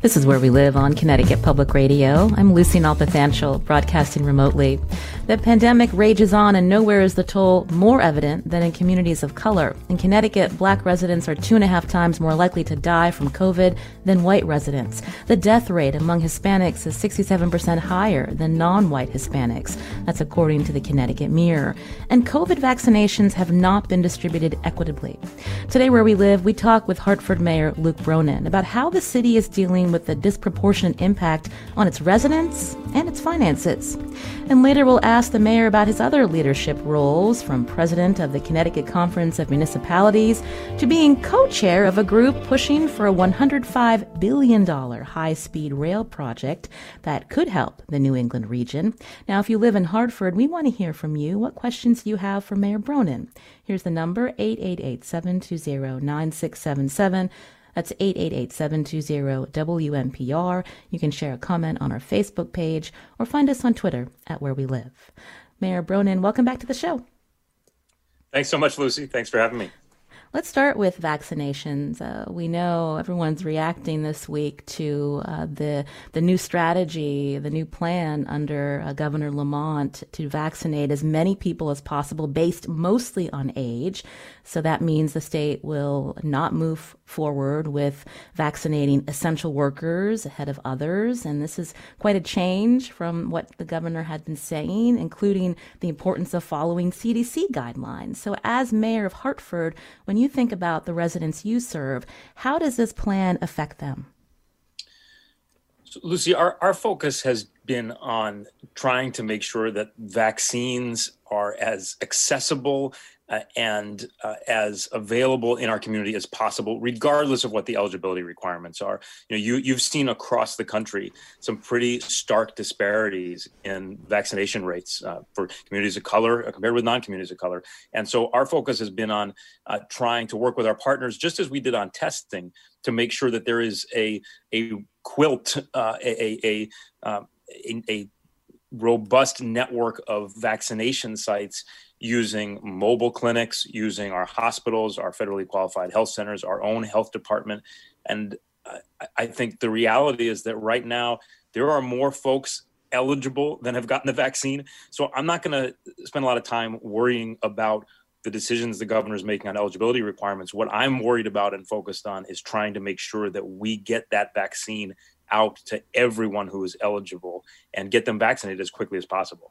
This is Where We Live on Connecticut Public Radio. I'm Lucy Nalpathanchal, broadcasting remotely. The pandemic rages on, and nowhere is the toll more evident than in communities of color. In Connecticut, Black residents are 2.5 times more likely to die from COVID than white residents. The death rate among Hispanics is 67% higher than non-white Hispanics. That's according to the Connecticut Mirror. And COVID vaccinations have not been distributed equitably. Today, Where We Live, we talk with Hartford Mayor Luke Bronin about how the city is dealing with the disproportionate impact on its residents and its finances. And later we'll ask the mayor about his other leadership roles, from president of the Connecticut Conference of Municipalities to being co-chair of a group pushing for a $105 billion high-speed rail project that could help the New England region. Now, if you live in Hartford, we want to hear from you. What questions do you have for Mayor Bronin? Here's the number, 888-720-9677. That's 888-720-WMPR. You can share a comment on our Facebook page or find us on Twitter at Where We Live. Mayor Bronin, welcome back to the show. Thanks so much, Lucy. Thanks for having me. Let's start with vaccinations. We know everyone's reacting this week to the new strategy, the new plan under Governor Lamont to vaccinate as many people as possible based mostly on age. So that means the state will not move forward with vaccinating essential workers ahead of others. And this is quite a change from what the governor had been saying, including the importance of following CDC guidelines. So as mayor of Hartford, when you think about the residents you serve, how does this plan affect them? So, Lucy, our focus has been on trying to make sure that vaccines are as accessible and as available in our community as possible, regardless of what the eligibility requirements are. You know, you've seen across the country some pretty stark disparities in vaccination rates for communities of color compared with non-communities of color. And so our focus has been on trying to work with our partners, just as we did on testing, to make sure that there is a robust network of vaccination sites, using mobile clinics, using our hospitals, our federally qualified health centers, our own health department. And I think the reality is that right now there are more folks eligible than have gotten the vaccine. So I'm not going to spend a lot of time worrying about the decisions the governor's making on eligibility requirements. What I'm worried about and focused on is trying to make sure that we get that vaccine out to everyone who is eligible and get them vaccinated as quickly as possible.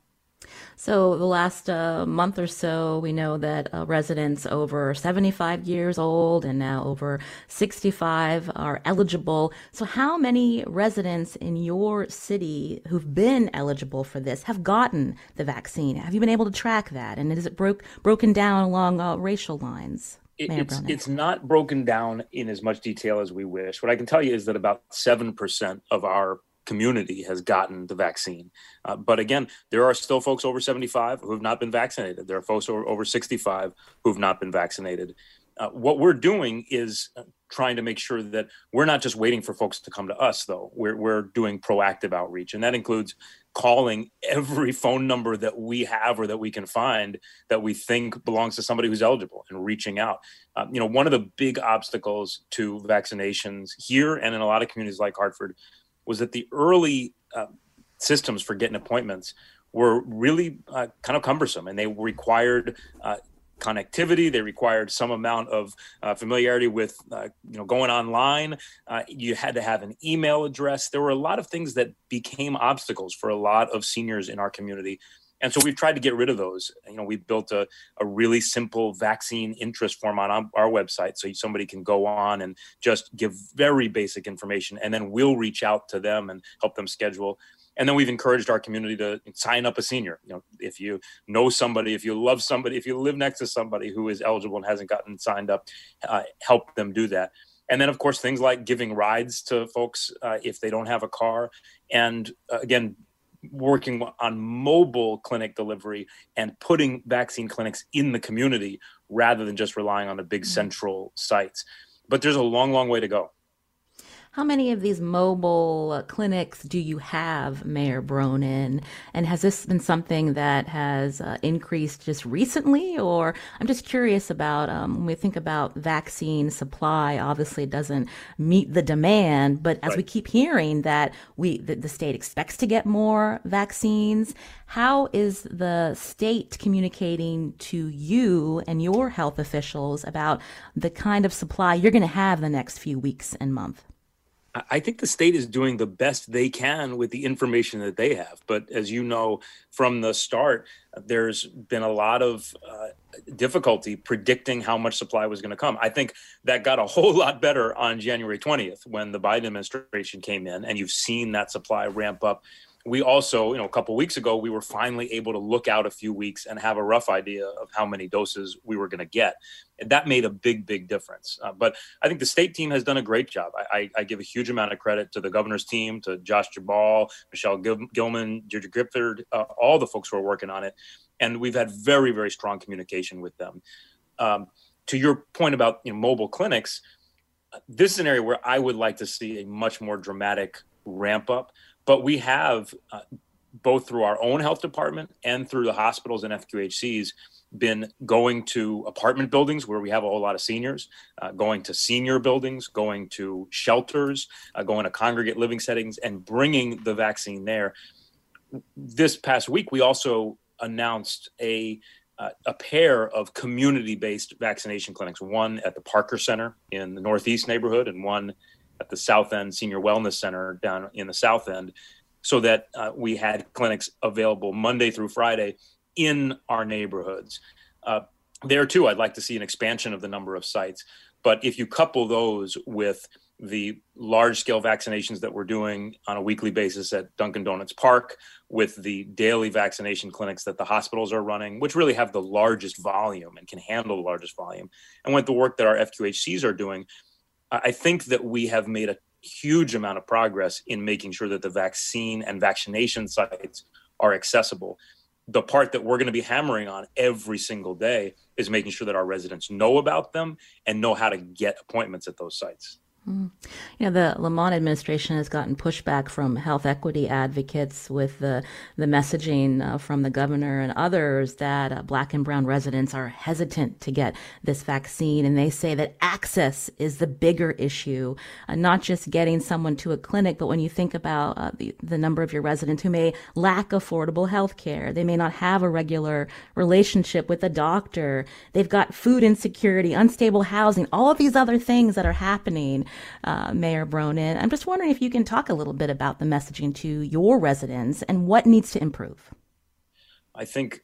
So the last month or so, we know that residents over 75 years old and now over 65 are eligible. So how many residents in your city who've been eligible for this have gotten the vaccine? Have you been able to track that? And is it broken down along racial lines? It's not broken down in as much detail as we wish. What I can tell you is that about 7% of our community has gotten the vaccine. But again, there are still folks over 75 who have not been vaccinated. There are folks over 65 who have not been vaccinated. What we're doing is trying to make sure that we're not just waiting for folks to come to us, though. We're doing proactive outreach, and that includes calling every phone number that we have or that we can find that we think belongs to somebody who's eligible and reaching out. You know, one of the big obstacles to vaccinations here and in a lot of communities like Hartford was that the early systems for getting appointments were really kind of cumbersome, and they required connectivity. They required some amount of familiarity with going online. You had to have an email address. There were a lot of things that became obstacles for a lot of seniors in our community. And so we've tried to get rid of those. You know, we've built a really simple vaccine interest form on our website, so somebody can go on and just give very basic information, and then we'll reach out to them and help them schedule. And then we've encouraged our community to sign up a senior. You know, if you know somebody, if you love somebody, if you live next to somebody who is eligible and hasn't gotten signed up, help them do that. And then, of course, things like giving rides to folks if they don't have a car. And again, working on mobile clinic delivery and putting vaccine clinics in the community rather than just relying on the big central sites. But there's a long, long way to go. How many of these mobile clinics do you have, Mayor Bronin? And has this been something that has increased just recently? Or I'm just curious about when we think about vaccine supply, obviously it doesn't meet the demand. But as we keep hearing that the state expects to get more vaccines, how is the state communicating to you and your health officials about the kind of supply you're going to have the next few weeks and month? I think the state is doing the best they can with the information that they have. But as you know, from the start, there's been a lot of difficulty predicting how much supply was going to come. I think that got a whole lot better on January 20th when the Biden administration came in, and you've seen that supply ramp up. We also, you know, a couple of weeks ago, we were finally able to look out a few weeks and have a rough idea of how many doses we were going to get. And that made a big, big difference. But I think the state team has done a great job. I give a huge amount of credit to the governor's team, to Josh Jabal, Michelle Gilman, Deidre Gifford, all the folks who are working on it. And we've had very, very strong communication with them. To your point about mobile clinics, this is an area where I would like to see a much more dramatic ramp up. But we have, both through our own health department and through the hospitals and FQHCs, been going to apartment buildings where we have a whole lot of seniors, going to senior buildings, going to shelters, going to congregate living settings, and bringing the vaccine there. This past week, we also announced a pair of community-based vaccination clinics, one at the Parker Center in the Northeast neighborhood and one at the South End Senior Wellness Center down in the South End, so that we had clinics available Monday through Friday in our neighborhoods. There too, I'd like to see an expansion of the number of sites. But if you couple those with the large-scale vaccinations that we're doing on a weekly basis at Dunkin' Donuts Park, with the daily vaccination clinics that the hospitals are running, which really have the largest volume and can handle the largest volume, and with the work that our FQHCs are doing, I think that we have made a huge amount of progress in making sure that the vaccine and vaccination sites are accessible. The part that we're going to be hammering on every single day is making sure that our residents know about them and know how to get appointments at those sites. You know, the Lamont administration has gotten pushback from health equity advocates with the messaging from the governor and others that Black and brown residents are hesitant to get this vaccine. And they say that access is the bigger issue, not just getting someone to a clinic, but when you think about the number of your residents who may lack affordable health care, they may not have a regular relationship with a doctor, they've got food insecurity, unstable housing, all of these other things that are happening. Mayor Bronin, I'm just wondering if you can talk a little bit about the messaging to your residents and what needs to improve. I think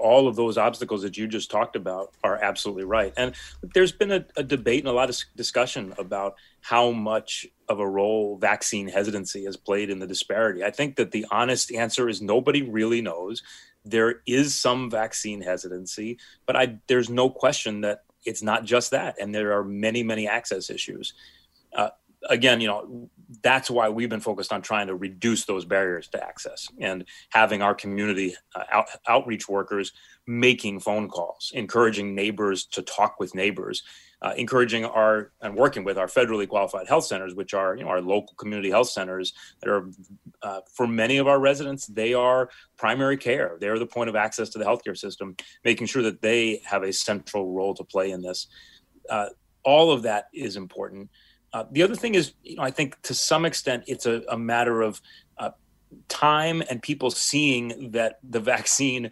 all of those obstacles that you just talked about are absolutely right. And there's been a debate and a lot of discussion about how much of a role vaccine hesitancy has played in the disparity. I think that the honest answer is nobody really knows. There is some vaccine hesitancy, but there's no question that it's not just that. And there are many, many access issues. Again, that's why we've been focused on trying to reduce those barriers to access and having our community outreach workers making phone calls, encouraging neighbors to talk with neighbors, encouraging and working with our federally qualified health centers, which are our local community health centers that are, for many of our residents, they are primary care. They're the point of access to the healthcare system, making sure that they have a central role to play in this. All of that is important. The other thing is, I think to some extent, it's a matter of time and people seeing that the vaccine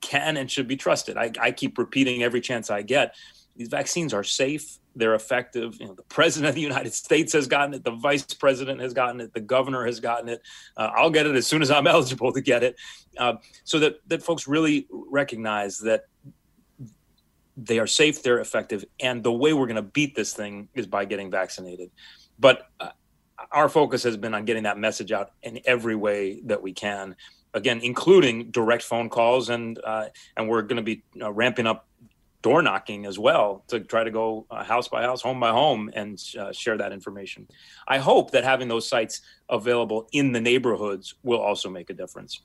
can and should be trusted. I keep repeating every chance I get, these vaccines are safe, they're effective. The President of the United States has gotten it, the Vice President has gotten it, the Governor has gotten it. I'll get it as soon as I'm eligible to get it. So that folks really recognize that they are safe, they're effective, and the way we're going to beat this thing is by getting vaccinated. But our focus has been on getting that message out in every way that we can, again, including direct phone calls, and we're going to be ramping up door knocking as well to try to go house by house, home by home, and share that information. I hope that having those sites available in the neighborhoods will also make a difference.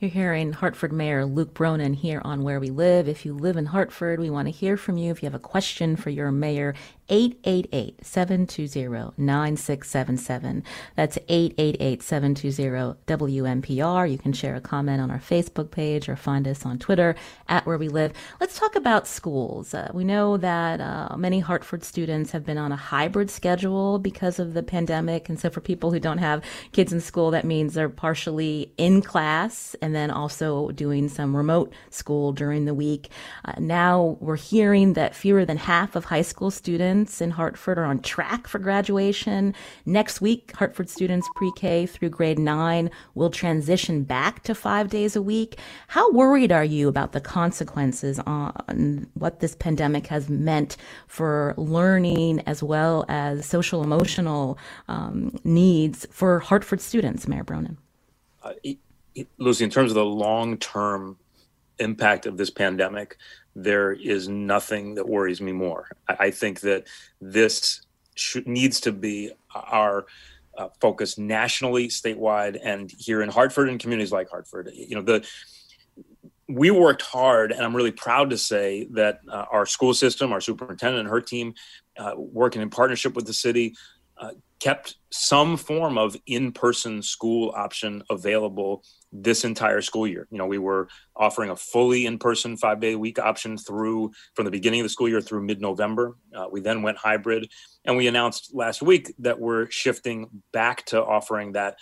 You're hearing Hartford Mayor Luke Bronin here on Where We Live. If you live in Hartford, we want to hear from you. If you have a question for your mayor, 888-720-9677. That's 888-720-WMPR. You can share a comment on our Facebook page or find us on Twitter at Where We Live. Let's talk about schools. We know that many Hartford students have been on a hybrid schedule because of the pandemic. And so for people who don't have kids in school, that means they're partially in class and then also doing some remote school during the week. Now we're hearing that fewer than half of high school students in Hartford are on track for graduation. Next week, Hartford students pre-K through grade 9 will transition back to 5 days a week. How worried are you about the consequences on what this pandemic has meant for learning as well as social emotional needs for Hartford students, Mayor Bronin? Lucy, in terms of the long-term impact of this pandemic, there is nothing that worries me more. I think that this needs to be our focus nationally, statewide, and here in Hartford and communities like Hartford. You know, we worked hard, and I'm really proud to say that our school system, our superintendent and her team, working in partnership with the city, kept some form of in-person school option available this entire school year. You know, we were offering a fully in-person 5-day-a-week option from the beginning of the school year through mid-November. We then went hybrid, and we announced last week that we're shifting back to offering that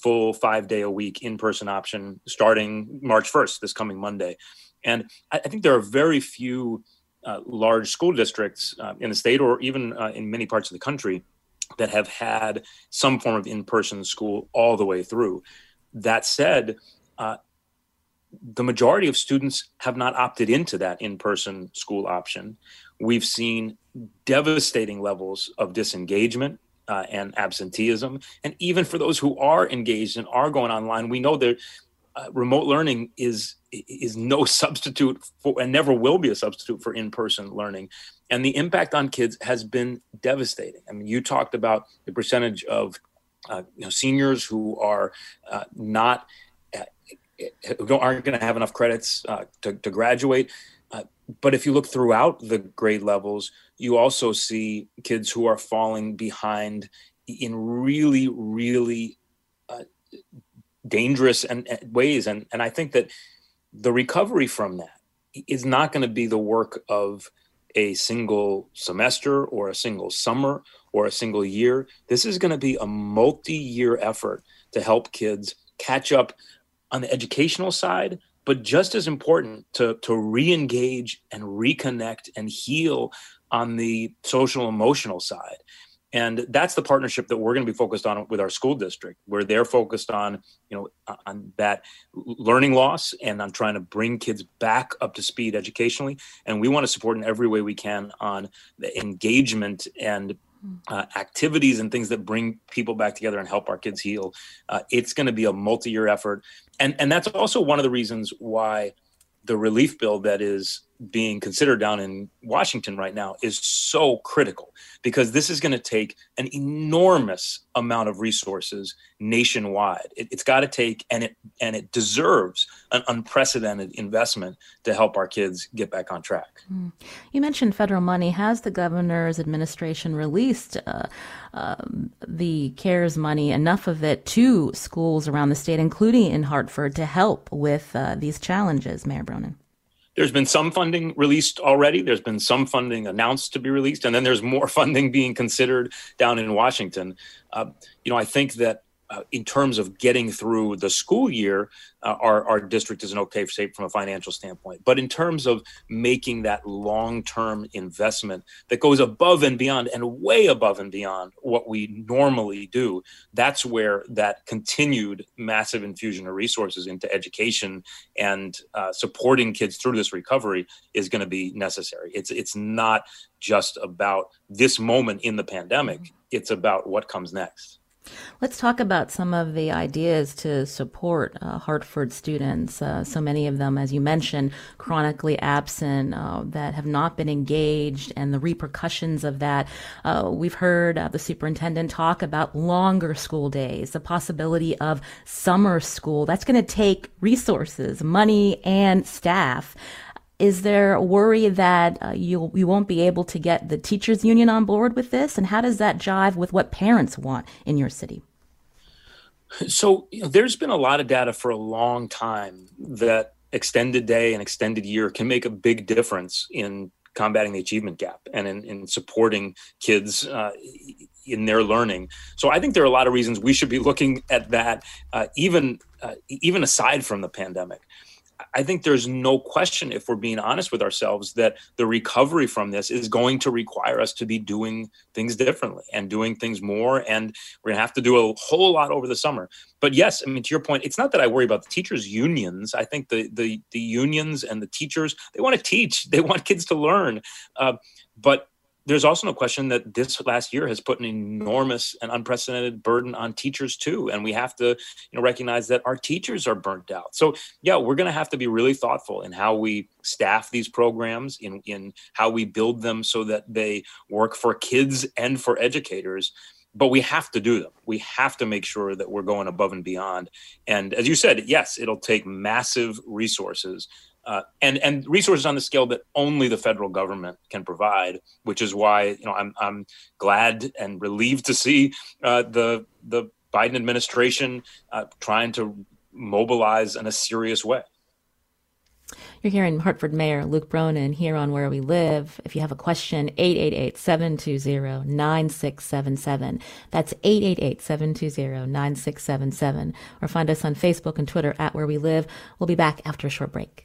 full 5-day-a-week in-person option starting March 1st, this coming Monday. And I think there are very few large school districts in the state or even in many parts of the country that have had some form of in-person school all the way through. That said, the majority of students have not opted into that in-person school option. We've seen devastating levels of disengagement and absenteeism. And even for those who are engaged and are going online, we know that remote learning is no substitute for, and never will be a substitute for, in-person learning. And the impact on kids has been devastating. I mean, you talked about the percentage of seniors who are aren't going to have enough credits to graduate. But if you look throughout the grade levels, you also see kids who are falling behind in really, really dangerous ways. And I think that the recovery from that is not going to be the work of a single semester or a single summer or a single year. This is going to be a multi-year effort to help kids catch up on the educational side, but just as important to re-engage and reconnect and heal on the social emotional side. And that's the partnership that we're going to be focused on with our school district, where they're focused on, on that learning loss and on trying to bring kids back up to speed educationally. And we want to support in every way we can on the engagement and activities and things that bring people back together and help our kids heal. It's going to be a multi-year effort. And that's also one of the reasons why the relief bill that is being considered down in Washington right now is so critical, because this is going to take an enormous amount of resources nationwide. It's got to take, and it deserves an unprecedented investment to help our kids get back on track. You mentioned federal money. Has the governor's administration released the CARES money, enough of it, to schools around the state, including in Hartford, to help with these challenges, Mayor Bronin? There's been some funding released already. There's been some funding announced to be released. And then there's more funding being considered down in Washington. I think that in terms of getting through the school year, our district is in okay shape from a financial standpoint. But in terms of making that long-term investment that goes above and beyond, and way above and beyond what we normally do, that's where that continued massive infusion of resources into education and supporting kids through this recovery is going to be necessary. It's not just about this moment in the pandemic. it's about what comes next. Let's talk about some of the ideas to support Hartford students, so many of them, as you mentioned, chronically absent, that have not been engaged, and the repercussions of that. We've heard the superintendent talk about longer school days, the possibility of summer school. That's going to take resources, money, and staff. Is there a worry that you won't be able to get the teachers union on board with this? And how does that jive with what parents want in your city? So there's been a lot of data for a long time that extended day and extended year can make a big difference in combating the achievement gap and in supporting kids in their learning. So I think there are a lot of reasons we should be looking at that, even aside from the pandemic. I think there's no question, if we're being honest with ourselves, that the recovery from this is going to require us to be doing things differently and doing things more. And we're going to have to do a whole lot over the summer. But yes, I mean, to your point, it's not that I worry about the teachers' unions. I think the unions and the teachers, they want to teach. They want kids to learn. But there's also no question that this last year has put an enormous and unprecedented burden on teachers too. And we have to recognize that our teachers are burnt out. So yeah, we're going to have to be really thoughtful in how we staff these programs, in how we build them so that they work for kids and for educators. But we have to do them. We have to make sure that we're going above and beyond. And as you said, yes, it'll take massive resources. And resources on the scale that only the federal government can provide, which is why I'm glad and relieved to see the Biden administration trying to mobilize in a serious way. You're hearing Hartford Mayor Luke Bronin here on Where We Live. If you have a question, 888-720-9677. That's 888-720-9677. Or find us on Facebook and Twitter at Where We Live. We'll be back after a short break.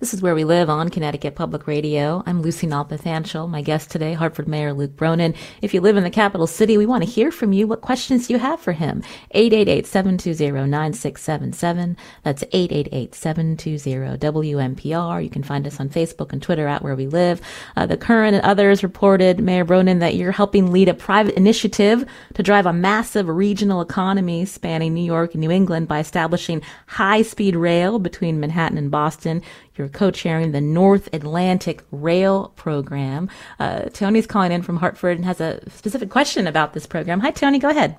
This is Where We Live on Connecticut Public Radio. I'm Lucy Nalpathanchal. My guest today, Hartford Mayor Luke Bronin. If you live in the capital city, we want to hear from you. What questions do you have for him? 888-720-9677. That's 888-720-WMPR. You can find us on Facebook and Twitter at Where We Live. The Current and others reported, Mayor Bronin, that you're helping lead a private initiative to drive a massive regional economy spanning New York and New England by establishing high-speed rail between Manhattan and Boston. You're co-chairing the North Atlantic Rail Program. Tony's calling in from Hartford and has a specific question about this program. Hi, Tony. Go ahead.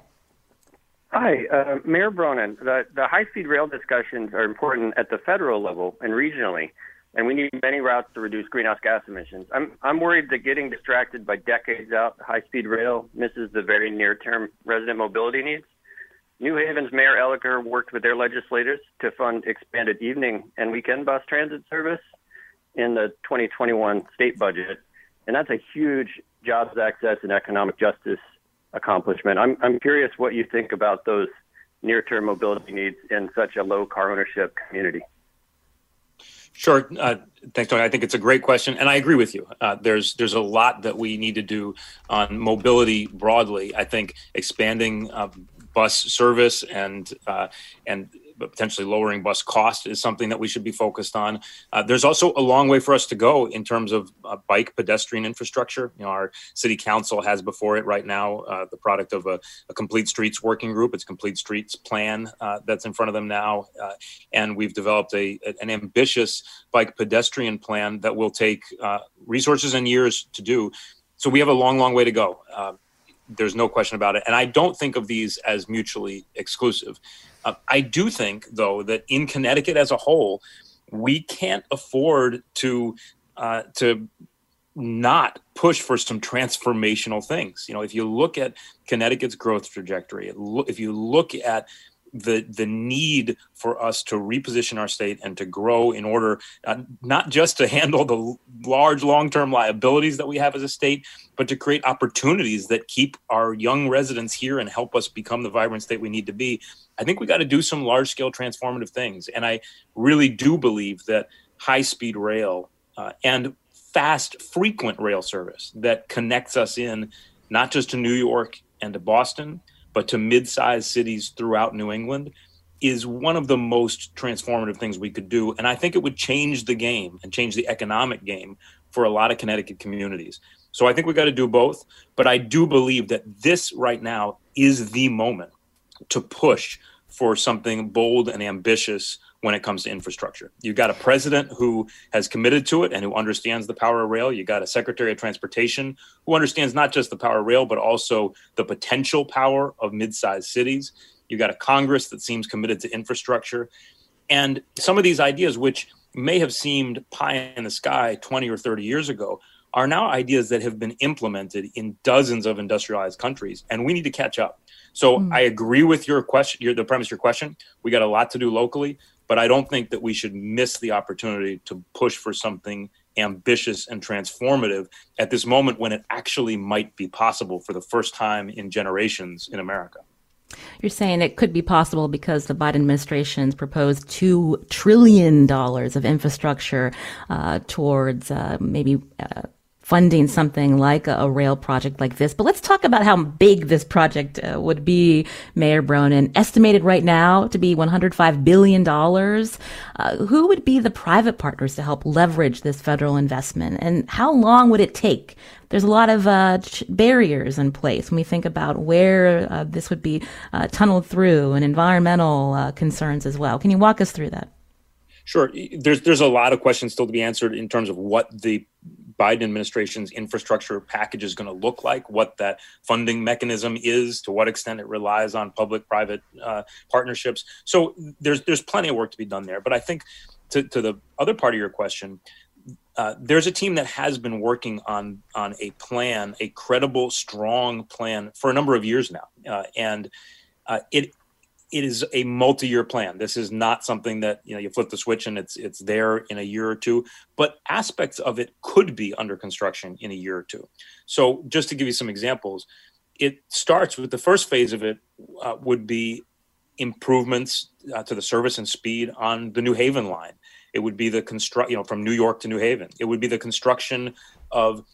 Hi, Mayor Bronin. The high-speed rail discussions are important at the federal level and regionally, and we need many routes to reduce greenhouse gas emissions. I'm worried that getting distracted by decades out high-speed rail misses the very near-term resident mobility needs. New Haven's Mayor Elliker worked with their legislators to fund expanded evening and weekend bus transit service in the 2021 state budget, and that's a huge jobs access and economic justice accomplishment. I'm curious what you think about those near-term mobility needs in such a low car ownership community. Sure. Thanks, Tony. I think it's a great question, and I agree with you. There's a lot that we need to do on mobility broadly. I think expanding bus service and potentially lowering bus cost is something that we should be focused on. There's also a long way for us to go in terms of bike pedestrian infrastructure. Our city council has before it right now the product of a complete streets working group. It's complete streets plan that's in front of them now. And we've developed an ambitious bike pedestrian plan that will take resources and years to do. So we have a long, long way to go. There's no question about it. And I don't think of these as mutually exclusive. I do think, though, that in Connecticut as a whole, we can't afford to not push for some transformational things. If you look at Connecticut's growth trajectory, if you look at the need for us to reposition our state and to grow in order not just to handle the large long-term liabilities that we have as a state, but to create opportunities that keep our young residents here and help us become the vibrant state we need to be. I think we got to do some large-scale transformative things. And I really do believe that high-speed rail and fast, frequent rail service that connects us in not just to New York and to Boston, but to mid-sized cities throughout New England is one of the most transformative things we could do. And I think it would change the game and change the economic game for a lot of Connecticut communities. So I think we got to do both. But I do believe that this right now is the moment to push for something bold and ambitious when it comes to infrastructure. You've got a president who has committed to it and who understands the power of rail. You got a secretary of transportation who understands not just the power of rail, but also the potential power of mid-sized cities. You got a Congress that seems committed to infrastructure. And some of these ideas, which may have seemed pie in the sky 20 or 30 years ago, are now ideas that have been implemented in dozens of industrialized countries, and we need to catch up. So I agree with your question, the premise of your question. We got a lot to do locally, but I don't think that we should miss the opportunity to push for something ambitious and transformative at this moment when it actually might be possible for the first time in generations in America. You're saying it could be possible because the Biden administration's proposed $2 trillion of infrastructure towards maybe funding something like a rail project like this. But let's talk about how big this project would be, Mayor Bronin. Estimated right now to be $105 billion. Who would be the private partners to help leverage this federal investment? And how long would it take? There's a lot of barriers in place when we think about where this would be tunneled through and environmental concerns as well. Can you walk us through that? Sure. There's a lot of questions still to be answered in terms of what the Biden administration's infrastructure package is going to look like, what that funding mechanism is, to what extent it relies on public-private partnerships. So there's plenty of work to be done there. But I think to the other part of your question, there's a team that has been working on a plan, a credible, strong plan for a number of years now. It is a multi-year plan. This is not something that, you know, you flip the switch and it's there in a year or two, but aspects of it could be under construction in a year or two. So just to give you some examples, it starts with the first phase of it would be improvements to the service and speed on the New Haven line. It would be the from New York to New Haven. It would be the construction of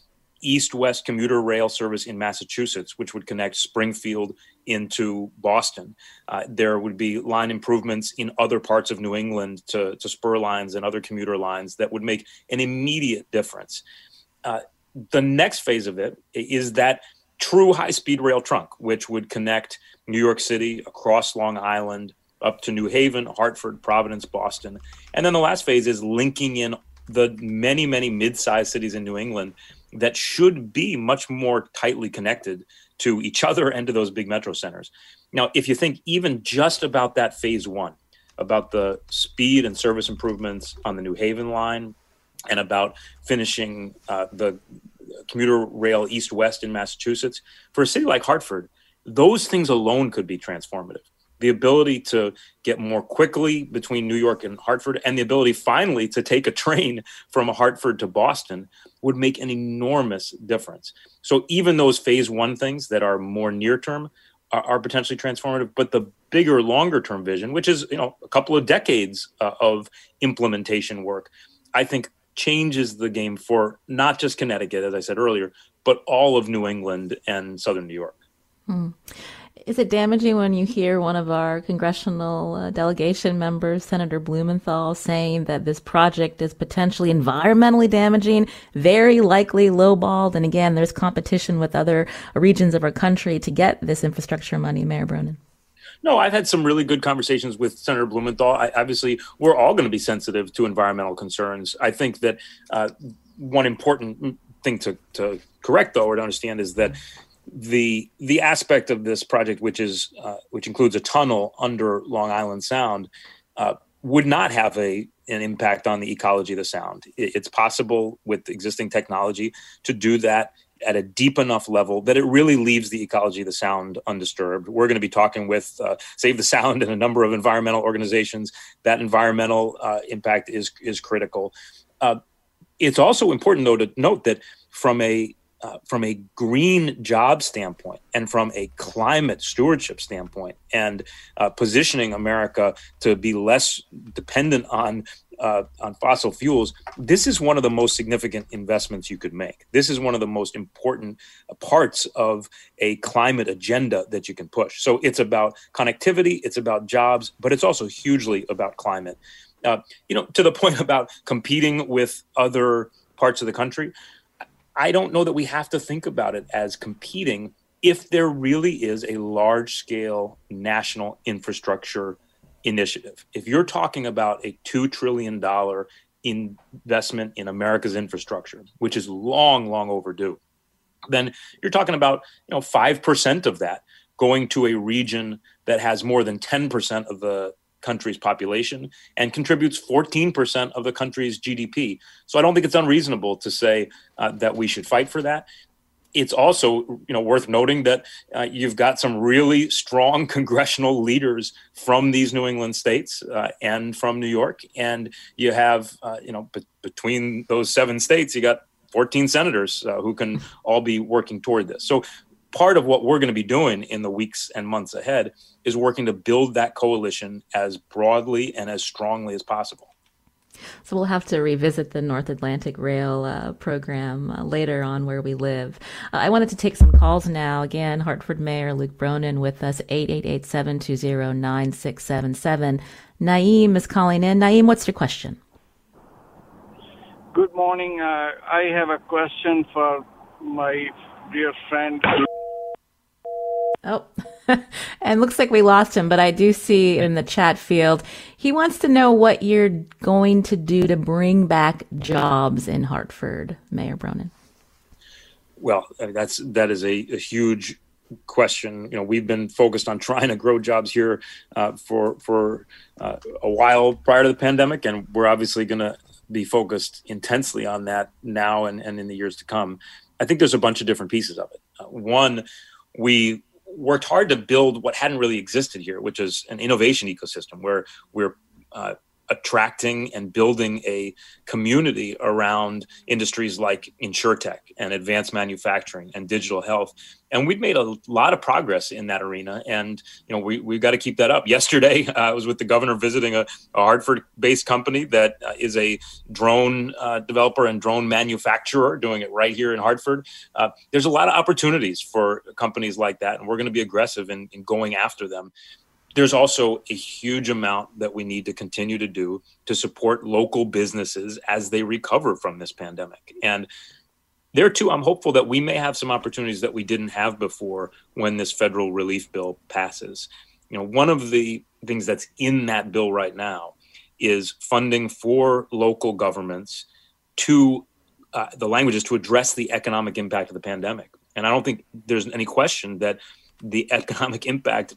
east-west commuter rail service in Massachusetts, which would connect Springfield into Boston. There would be line improvements in other parts of New England to spur lines and other commuter lines that would make an immediate difference. The next phase of it is that true high-speed rail trunk, which would connect New York City across Long Island up to New Haven, Hartford, Providence, Boston. And then the last phase is linking in the many, many mid-sized cities in New England that should be much more tightly connected to each other and to those big metro centers. Now, if you think even just about that phase one, about the speed and service improvements on the New Haven line and about finishing the commuter rail east-west in Massachusetts, for a city like Hartford, those things alone could be transformative. The ability to get more quickly between New York and Hartford, and the ability finally to take a train from Hartford to Boston would make an enormous difference. So even those phase one things that are more near term are potentially transformative, but the bigger, longer term vision, which is, you know, a couple of decades of implementation work, I think changes the game for not just Connecticut, as I said earlier, but all of New England and Southern New York. Mm. Is it damaging when you hear one of our congressional delegation members, Senator Blumenthal, saying that this project is potentially environmentally damaging, very likely lowballed? And again, there's competition with other regions of our country to get this infrastructure money, Mayor Bronin. No, I've had some really good conversations with Senator Blumenthal. Obviously, we're all going to be sensitive to environmental concerns. I think that one important thing to correct, though, or to understand is that the aspect of this project, which includes a tunnel under Long Island Sound, would not have an impact on the ecology of the Sound. It's possible with existing technology to do that at a deep enough level that it really leaves the ecology of the Sound undisturbed. We're going to be talking with Save the Sound and a number of environmental organizations. That environmental impact is critical. It's also important, though, to note that from a from a green job standpoint and from a climate stewardship standpoint, and positioning America to be less dependent on fossil fuels, this is one of the most significant investments you could make. This is one of the most important parts of a climate agenda that you can push. So it's about connectivity, it's about jobs, but it's also hugely about climate. To the point about competing with other parts of the country, I don't know that we have to think about it as competing if there really is a large-scale national infrastructure initiative. If you're talking about a $2 trillion investment in America's infrastructure, which is long, long overdue, then you're talking about 5% of that going to a region that has more than 10% of the country's population and contributes 14% of the country's GDP. So I don't think it's unreasonable to say that we should fight for that. It's also, worth noting that you've got some really strong congressional leaders from these New England states and from New York, and you have, between those 7 states, you got 14 senators who can all be working toward this. So part of what we're going to be doing in the weeks and months ahead is working to build that coalition as broadly and as strongly as possible. So we'll have to revisit the North Atlantic Rail program later on Where We Live. I wanted to take some calls now. Again, Hartford Mayor Luke Bronin with us, 888-720-9677. Naeem is calling in. Naeem, what's your question? Good morning. I have a question for my dear friend. Oh, and looks like we lost him, but I do see in the chat field, he wants to know what you're going to do to bring back jobs in Hartford, Mayor Bronin. Well, that is a huge question. We've been focused on trying to grow jobs here for a while prior to the pandemic, and we're obviously going to be focused intensely on that now and in the years to come. I think there's a bunch of different pieces of it. One, we worked hard to build what hadn't really existed here, which is an innovation ecosystem where we're attracting and building a community around industries like InsurTech and advanced manufacturing and digital health. And we've made a lot of progress in that arena. And, we've got to keep that up. Yesterday, I was with the governor visiting a Hartford-based company that is a drone developer and drone manufacturer doing it right here in Hartford. There's a lot of opportunities for companies like that, and we're going to be aggressive in going after them. There's also a huge amount that we need to continue to do to support local businesses as they recover from this pandemic. And there too, I'm hopeful that we may have some opportunities that we didn't have before when this federal relief bill passes. One of the things that's in that bill right now is funding for local governments to, the language is to address the economic impact of the pandemic. And I don't think there's any question that the economic impact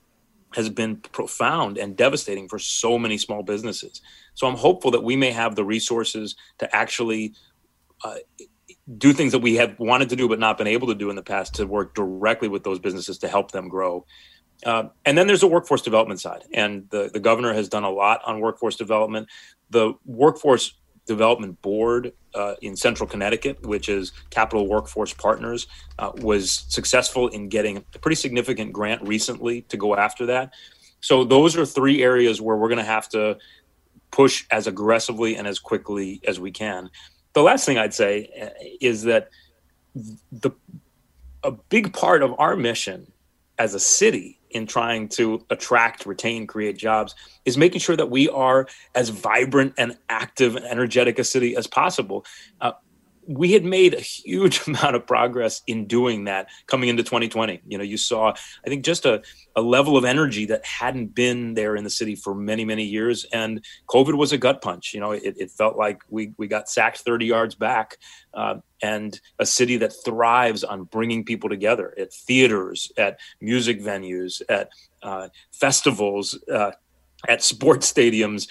has been profound and devastating for so many small businesses. So I'm hopeful that we may have the resources to actually do things that we have wanted to do but not been able to do in the past, to work directly with those businesses to help them grow. And then there's the workforce development side. And the governor has done a lot on workforce development. The Workforce Development Board in Central Connecticut, which is Capital Workforce Partners, was successful in getting a pretty significant grant recently to go after that. So those are 3 areas where we're going to have to push as aggressively and as quickly as we can. The last thing I'd say is that a big part of our mission as a city in trying to attract, retain, create jobs is making sure that we are as vibrant and active and energetic a city as possible. We had made a huge amount of progress in doing that coming into 2020. You saw, I think, just a level of energy that hadn't been there in the city for many, many years. And COVID was a gut punch. It felt like we got sacked 30 yards back, and a city that thrives on bringing people together at theaters, at music venues, at festivals, at sports stadiums.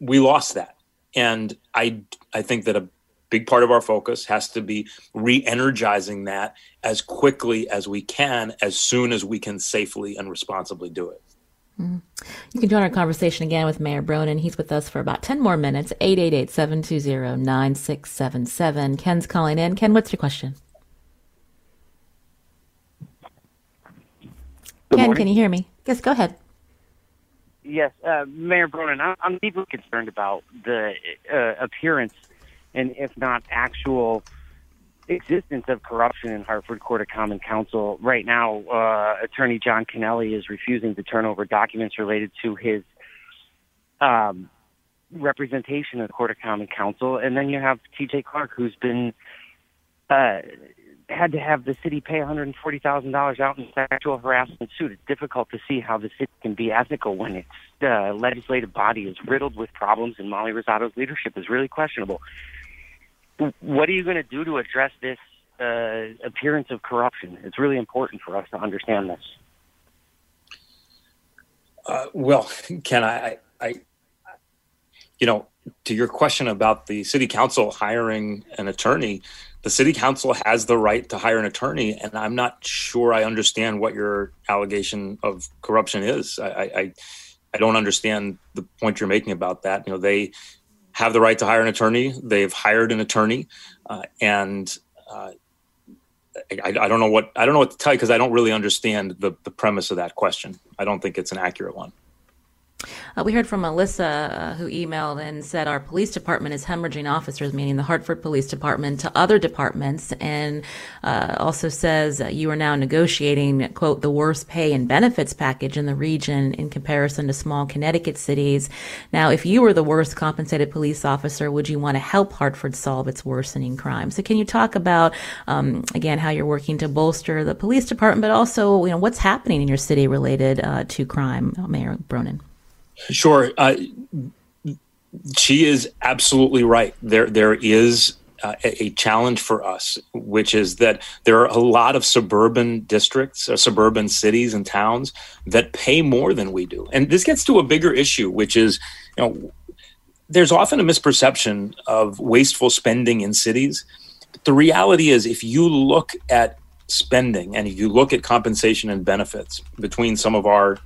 We lost that. And I think that a big part of our focus has to be re-energizing that as quickly as we can, as soon as we can safely and responsibly do it. Mm-hmm. You can join our conversation again with Mayor Bronin. He's with us for about 10 more minutes, 888-720-9677. Ken's calling in. Ken, what's your question? Ken, can you hear me? Yes, go ahead. Yes, Mayor Bronin, I'm deeply concerned about the appearance and, if not actual, existence of corruption in Hartford Court of Common Council. Right now, Attorney John Connelly is refusing to turn over documents related to his representation of the Court of Common Council. And then you have T.J. Clark, who's been had to have the city pay $140,000 out in sexual harassment suit. It's difficult to see how the city can be ethical when its legislative body is riddled with problems, and Molly Rosado's leadership is really questionable. What are you going to do to address this appearance of corruption? It's really important for us to understand this. Well, Ken, to your question about the city council hiring an attorney, the city council has the right to hire an attorney, and I'm not sure I understand what your allegation of corruption is. I don't understand the point you're making about that. You know, they have the right to hire an attorney. They've hired an attorney, and I don't know what to tell you, because I don't really understand the premise of that question. I don't think it's an accurate one. We heard from Alyssa, who emailed and said our police department is hemorrhaging officers, meaning the Hartford Police Department, to other departments, and also says you are now negotiating, quote, the worst pay and benefits package in the region in comparison to small Connecticut cities. Now, if you were the worst compensated police officer, would you want to help Hartford solve its worsening crime? So can you talk about, again, how you're working to bolster the police department, but also, you know, what's happening in your city related to crime, Mayor Bronin? Sure. She is absolutely right. There is a challenge for us, which is that there are a lot of suburban districts, or suburban cities and towns that pay more than we do. And this gets to a bigger issue, which is, you know, there's often a misperception of wasteful spending in cities. But the reality is, if you look at spending and if you look at compensation and benefits between some of our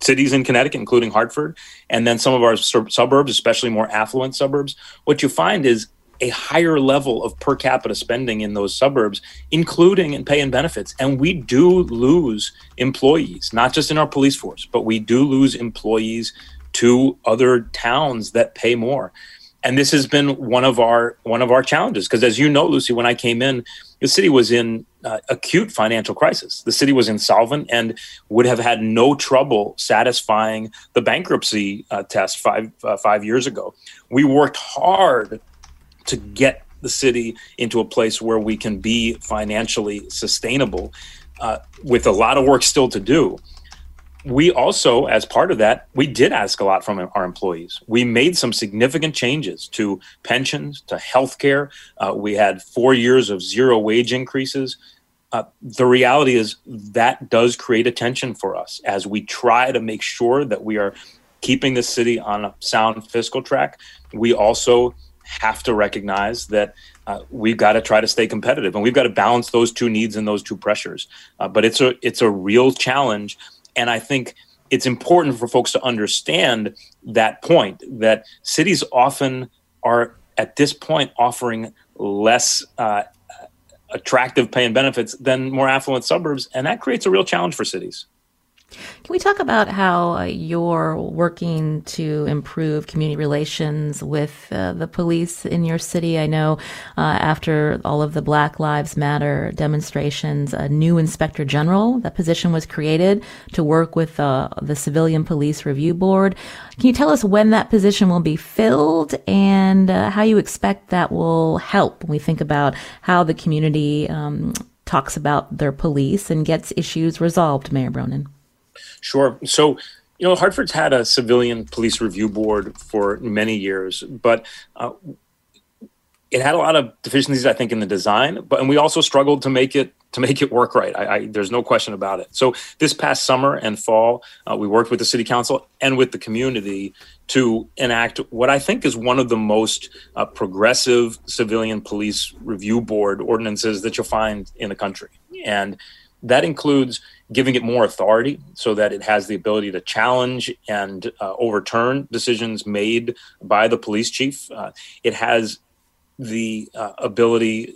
cities in Connecticut, including Hartford, and then some of our suburbs, especially more affluent suburbs, what you find is a higher level of per capita spending in those suburbs, including in pay and benefits. And we do lose employees, not just in our police force, but we do lose employees to other towns that pay more. And this has been one of our challenges, because, as you know, Lucy, when I came in, the city was in acute financial crisis. The city was insolvent and would have had no trouble satisfying the bankruptcy test five years ago. We worked hard to get the city into a place where we can be financially sustainable, with a lot of work still to do. We also, as part of that, we did ask a lot from our employees. We made some significant changes to pensions, to healthcare. We had 4 years of zero wage increases. The reality is that does create a tension for us as we try to make sure that we are keeping the city on a sound fiscal track. We also have to recognize that we've got to try to stay competitive, and we've got to balance those two needs and those two pressures. But it's a real challenge. And I think it's important for folks to understand that point, that cities often are, at this point, offering less attractive pay and benefits than more affluent suburbs. And that creates a real challenge for cities. Can we talk about how you're working to improve community relations with the police in your city? I know after all of the Black Lives Matter demonstrations, a new inspector general, that position was created to work with the Civilian Police Review Board. Can you tell us when that position will be filled, and how you expect that will help when we think about how the community talks about their police and gets issues resolved, Mayor Bronin? Sure. So, you know, Hartford's had a Civilian Police Review Board for many years, but it had a lot of deficiencies, I think, in the design. But we also struggled to make it work right. There's no question about it. So this past summer and fall, we worked with the city council and with the community to enact what I think is one of the most progressive Civilian Police Review Board ordinances that you'll find in the country. And that includes giving it more authority so that it has the ability to challenge and overturn decisions made by the police chief. It has the ability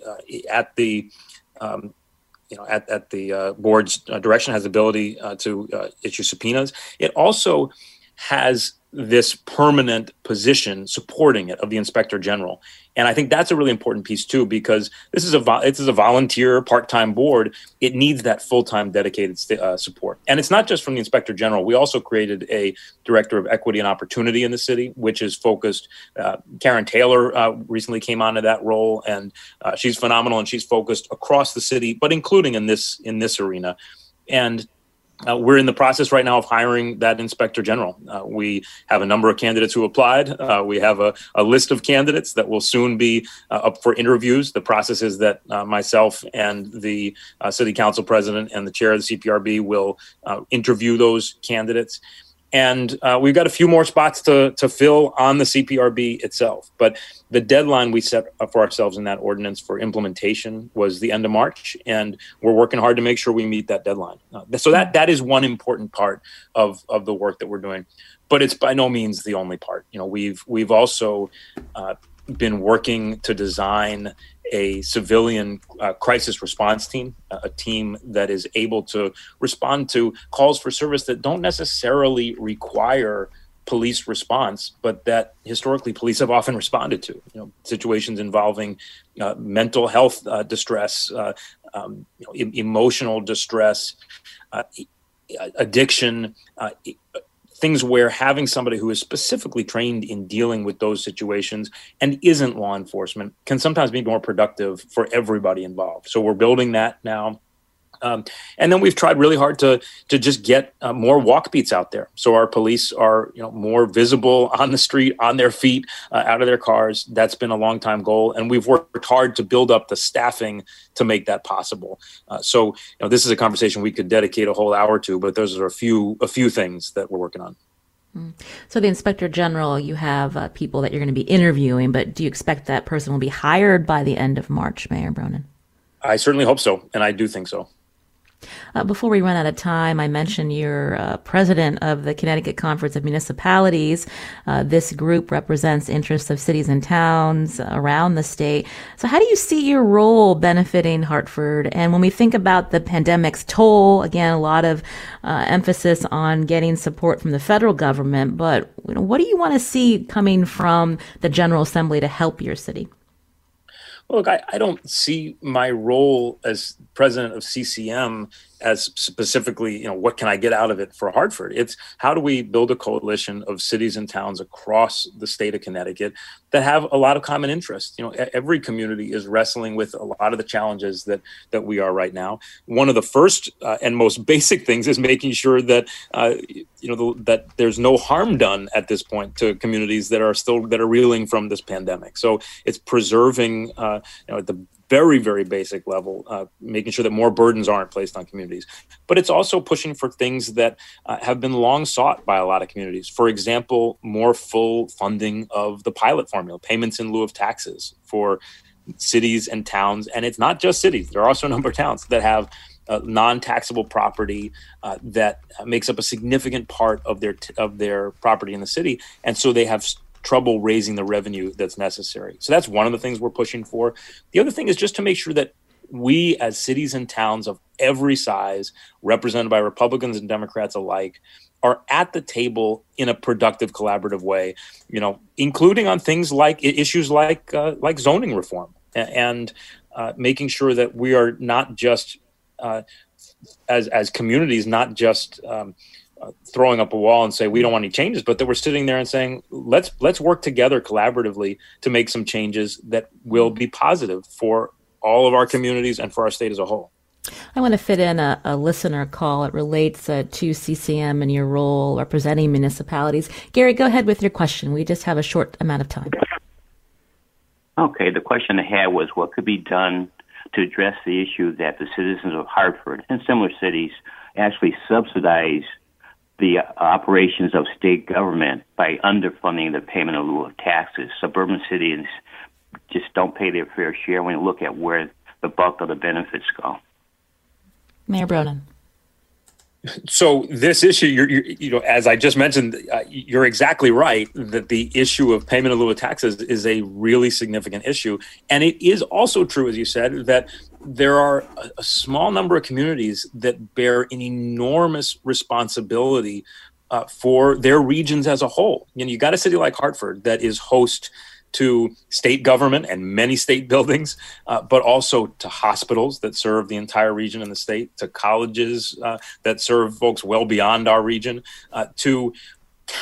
at the at the board's direction, has the ability to issue subpoenas. It also has this permanent position supporting it of the Inspector General. And I think that's a really important piece too, because this is a volunteer part-time board. It needs that full-time dedicated support. And it's not just from the Inspector General. We also created a Director of Equity and Opportunity in the city, which is focused. Karen Taylor recently came onto that role, and she's phenomenal, and she's focused across the city, but including in this arena. And we're in the process right now of hiring that Inspector General. We have a number of candidates who applied. We have a list of candidates that will soon be up for interviews. The process is that myself and the City Council President and the Chair of the CPRB will interview those candidates. And we've got a few more spots to fill on the CPRB itself. But the deadline we set for ourselves in that ordinance for implementation was the end of March. And we're working hard to make sure we meet that deadline. So that is one important part of the work that we're doing. But it's by no means the only part. We've also been working to design a civilian crisis response team, a team that is able to respond to calls for service that don't necessarily require police response, but that historically police have often responded to. Situations involving mental health distress, emotional distress, addiction, things where having somebody who is specifically trained in dealing with those situations and isn't law enforcement can sometimes be more productive for everybody involved. So we're building that now. And then we've tried really hard to just get more walk beats out there. So our police are more visible on the street, on their feet, out of their cars. That's been a long time goal. And we've worked hard to build up the staffing to make that possible. So this is a conversation we could dedicate a whole hour to, but those are a few things that we're working on. So the Inspector General, you have people that you're going to be interviewing, but do you expect that person will be hired by the end of March, Mayor Bronin? I certainly hope so. And I do think so. Before we run out of time, I mentioned you're president of the Connecticut Conference of Municipalities. This group represents interests of cities and towns around the state. So how do you see your role benefiting Hartford? And when we think about the pandemic's toll, again, a lot of emphasis on getting support from the federal government. But what do you want to see coming from the General Assembly to help your city? Well, look, I don't see my role as president of CCM as specifically, what can I get out of it for Hartford? It's how do we build a coalition of cities and towns across the state of Connecticut that have a lot of common interests. Every community is wrestling with a lot of the challenges that we are right now. One of the first and most basic things is making sure that that there's no harm done at this point to communities that are reeling from this pandemic. So it's preserving at the very, very basic level, making sure that more burdens aren't placed on communities. But it's also pushing for things that have been long sought by a lot of communities. For example, more full funding of the pilot formula, payments in lieu of taxes for cities and towns. And it's not just cities. There are also a number of towns that have non-taxable property that makes up a significant part of their property in the city. And so they have trouble raising the revenue that's necessary. So that's one of the things we're pushing for. The other thing is just to make sure that we as cities and towns of every size, represented by Republicans and Democrats alike, are at the table in a productive, collaborative way, including on things like issues like zoning reform and making sure that we are not just as communities, not just throwing up a wall and say we don't want any changes, but that we're sitting there and saying let's work together collaboratively to make some changes that will be positive for all of our communities and for our state as a whole. I want to fit in a listener call. It relates to CCM and your role representing municipalities. Gary, go ahead with your question. We just have a short amount of time. Okay, the question I had was what could be done to address the issue that the citizens of Hartford and similar cities actually subsidize the operations of state government by underfunding the payment in lieu of taxes. Suburban cities just don't pay their fair share when you look at where the bulk of the benefits go. Mayor Bronin. So this issue, you're as I just mentioned, you're exactly right that the issue of payment in lieu of taxes is a really significant issue. And it is also true, as you said, that there are a small number of communities that bear an enormous responsibility for their regions as a whole. You know, you got a city like Hartford that is host to state government and many state buildings, but also to hospitals that serve the entire region and the state, to colleges that serve folks well beyond our region, to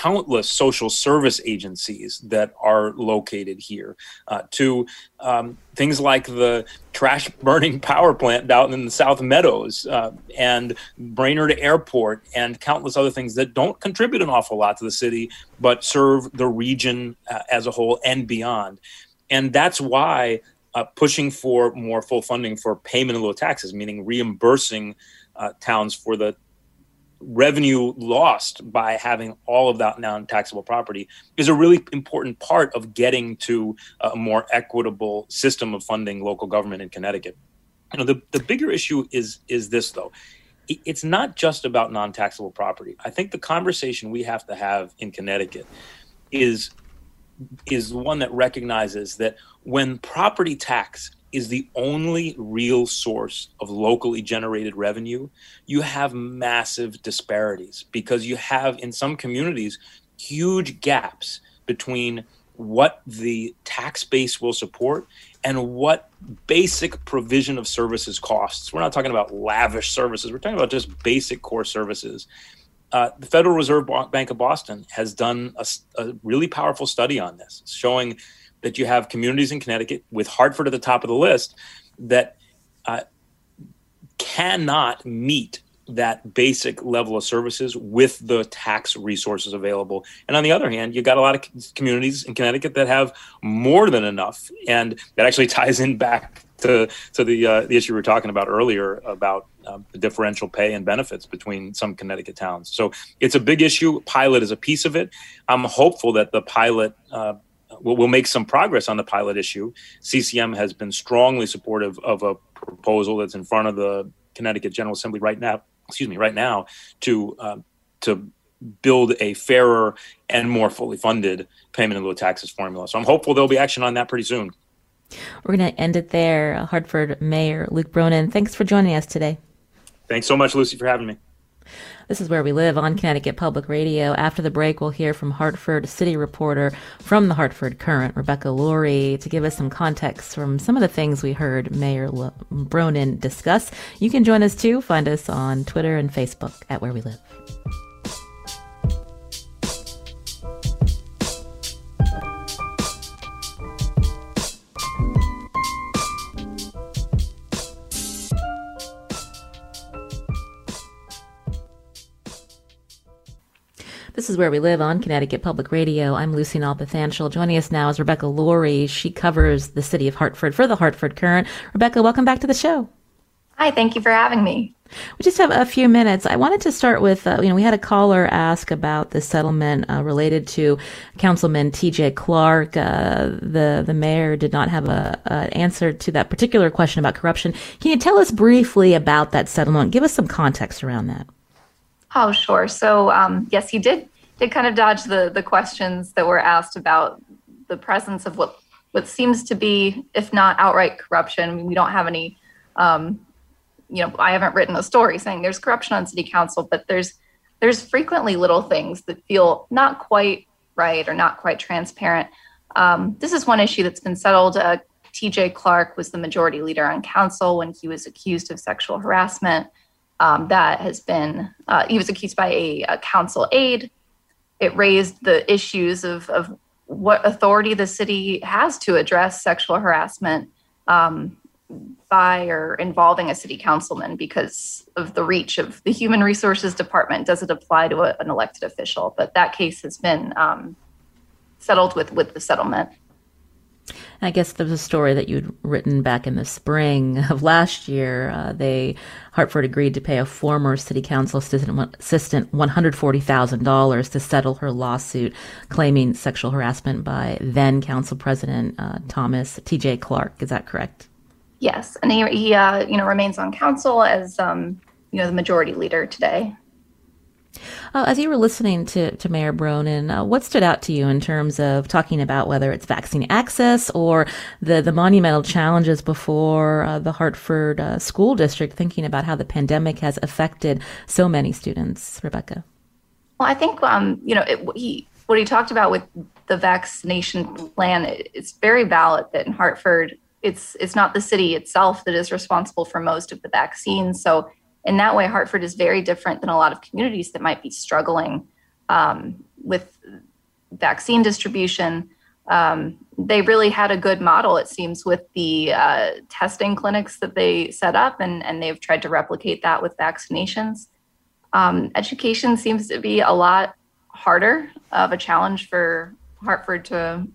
countless social service agencies that are located here, to things like the trash burning power plant down in the South Meadows and Brainerd Airport and countless other things that don't contribute an awful lot to the city, but serve the region as a whole and beyond. And that's why pushing for more full funding for payment in lieu of taxes, meaning reimbursing towns for the revenue lost by having all of that non-taxable property, is a really important part of getting to a more equitable system of funding local government in Connecticut. You know, the bigger issue is this, though. It's not just about non-taxable property. I think the conversation we have to have in Connecticut is one that recognizes that when property tax is the only real source of locally generated revenue, you have massive disparities, because you have, in some communities, huge gaps between what the tax base will support and what basic provision of services costs. We're not talking about lavish services. We're talking about just basic core services. The Federal Reserve Bank of Boston has done a really powerful study on this, showing that you have communities in Connecticut, with Hartford at the top of the list, that cannot meet that basic level of services with the tax resources available. And on the other hand, you got a lot of communities in Connecticut that have more than enough. And that actually ties in back to the issue we were talking about earlier about the differential pay and benefits between some Connecticut towns. So it's a big issue. Pilot is a piece of it. I'm hopeful that the pilot we'll make some progress on the pilot issue. CCM has been strongly supportive of a proposal that's in front of the Connecticut General Assembly right now to build a fairer and more fully funded payment in lieu of taxes formula. So I'm hopeful there'll be action on that pretty soon. We're going to end it there. Hartford Mayor Luke Bronin, thanks for joining us today. Thanks so much, Lucy, for having me. This is Where We Live on Connecticut Public Radio. After the break, we'll hear from Hartford City reporter from the Hartford Courant, Rebecca Lurye, to give us some context from some of the things we heard Mayor Bronin discuss. You can join us, too. Find us on Twitter and Facebook at Where We Live. This is Where We Live on Connecticut Public Radio. I'm Lucy Nalpathanchal. Joining us now is Rebecca Lurye. She covers the city of Hartford for the Hartford Courant. Rebecca, welcome back to the show. Hi, thank you for having me. We just have a few minutes. I wanted to start with, we had a caller ask about the settlement related to Councilman T.J. Clark. The mayor did not have an answer to that particular question about corruption. Can you tell us briefly about that settlement? Give us some context around that. Oh, sure. So, yes, he did kind of dodge the questions that were asked about the presence of what seems to be, if not outright corruption. I mean, we don't have any, I haven't written a story saying there's corruption on city council, but there's frequently little things that feel not quite right or not quite transparent. This is one issue that's been settled. T.J. Clark was the majority leader on council when he was accused of sexual harassment. That has been, he was accused by a council aide. It raised the issues of what authority the city has to address sexual harassment by or involving a city councilman, because of the reach of the Human Resources Department. Does it apply to an elected official? But that case has been settled with the settlement. I guess there was a story that you'd written back in the spring of last year. Hartford agreed to pay a former city council assistant $140,000 to settle her lawsuit claiming sexual harassment by then council president Thomas T.J. Clark. Is that correct? Yes, and he remains on council as the majority leader today. As you were listening to Mayor Bronin, what stood out to you in terms of talking about whether it's vaccine access or the monumental challenges before the Hartford School District, thinking about how the pandemic has affected so many students, Rebecca? Well, I think, what he talked about with the vaccination plan, it's very valid that in Hartford, it's not the city itself that is responsible for most of the vaccines. So in that way, Hartford is very different than a lot of communities that might be struggling with vaccine distribution. They really had a good model, it seems, with the testing clinics that they set up, and they've tried to replicate that with vaccinations. Education seems to be a lot harder of a challenge for Hartford to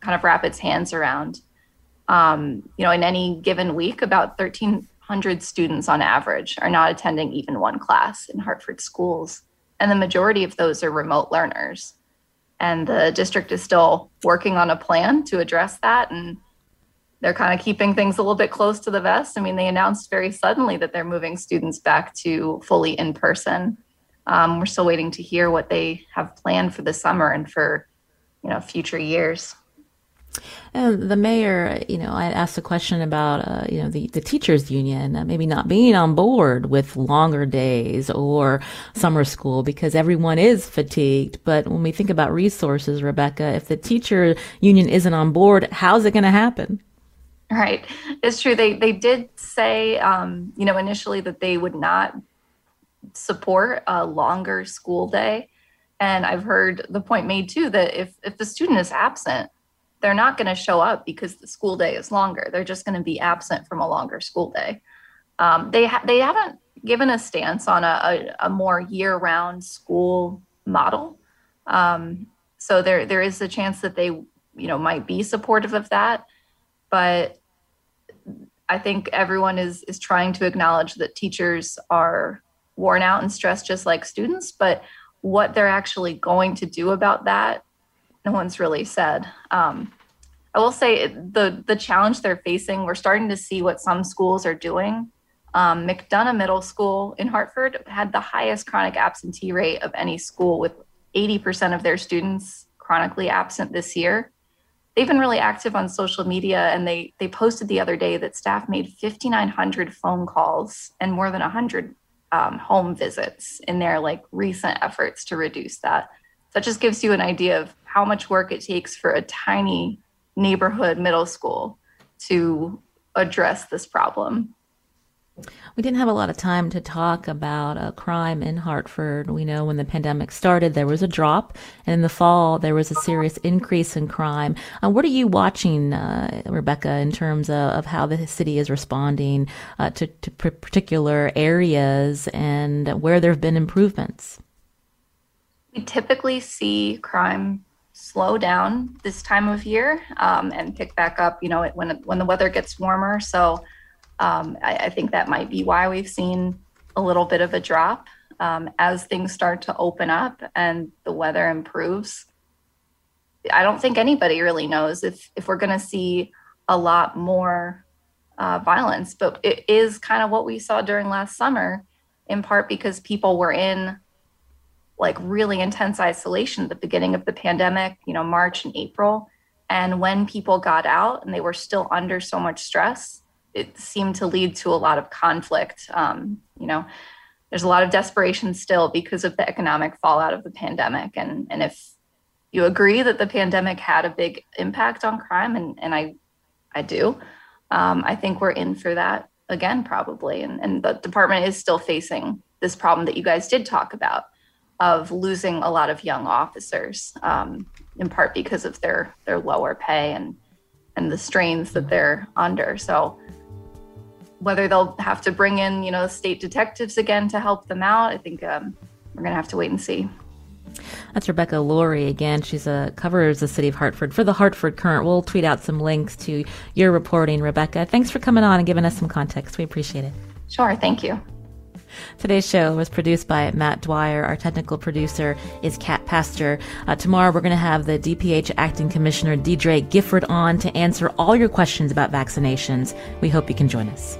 kind of wrap its hands around. In any given week, about 1,300 students on average are not attending even one class in Hartford schools, and the majority of those are remote learners. And the district is still working on a plan to address that, and they're kind of keeping things a little bit close to the vest. I mean, they announced very suddenly that they're moving students back to fully in person. We're still waiting to hear what they have planned for the summer and for, future years. And the mayor, I asked a question about, the teachers union maybe not being on board with longer days or summer school because everyone is fatigued. But when we think about resources, Rebecca, if the teacher union isn't on board, how's it going to happen? Right. It's true. They did say, initially that they would not support a longer school day. And I've heard the point made, too, that if the student is absent, they're not going to show up because the school day is longer. They're just going to be absent from a longer school day. They haven't given a stance on a more year-round school model. So there is a chance that they, might be supportive of that. But I think everyone is trying to acknowledge that teachers are worn out and stressed just like students, but what they're actually going to do about that, no one's really said. I will say the challenge they're facing, we're starting to see what some schools are doing. McDonough Middle School in Hartford had the highest chronic absentee rate of any school, with 80% of their students chronically absent this year. They've been really active on social media, and they posted the other day that staff made 5,900 phone calls and more than 100 home visits in their recent efforts to reduce that. That just gives you an idea of how much work it takes for a tiny neighborhood middle school to address this problem. We didn't have a lot of time to talk about crime in Hartford. We know when the pandemic started, there was a drop, and in the fall, there was a serious increase in crime. What are you watching, Rebecca, in terms of how the city is responding to particular areas and where there have been improvements? We typically see crime slow down this time of year and pick back up, when the weather gets warmer. So I think that might be why we've seen a little bit of a drop as things start to open up and the weather improves. I don't think anybody really knows if we're going to see a lot more violence, but it is kind of what we saw during last summer, in part because people were in really intense isolation at the beginning of the pandemic, March and April. And when people got out and they were still under so much stress, it seemed to lead to a lot of conflict. There's a lot of desperation still because of the economic fallout of the pandemic. And if you agree that the pandemic had a big impact on crime, and I do, I think we're in for that again, probably. And the department is still facing this problem that you guys did talk about, of losing a lot of young officers, in part because of their lower pay and the strains that they're under. So whether they'll have to bring in, state detectives again to help them out, I think we're going to have to wait and see. That's Rebecca Lurye again. She's covers the city of Hartford for the Hartford Courant. We'll tweet out some links to your reporting, Rebecca. Thanks for coming on and giving us some context. We appreciate it. Sure. Thank you. Today's show was produced by Matt Dwyer. Our technical producer is Kat Pastor. Tomorrow we're going to have the DPH Acting Commissioner Deidre Gifford on to answer all your questions about vaccinations. We hope you can join us.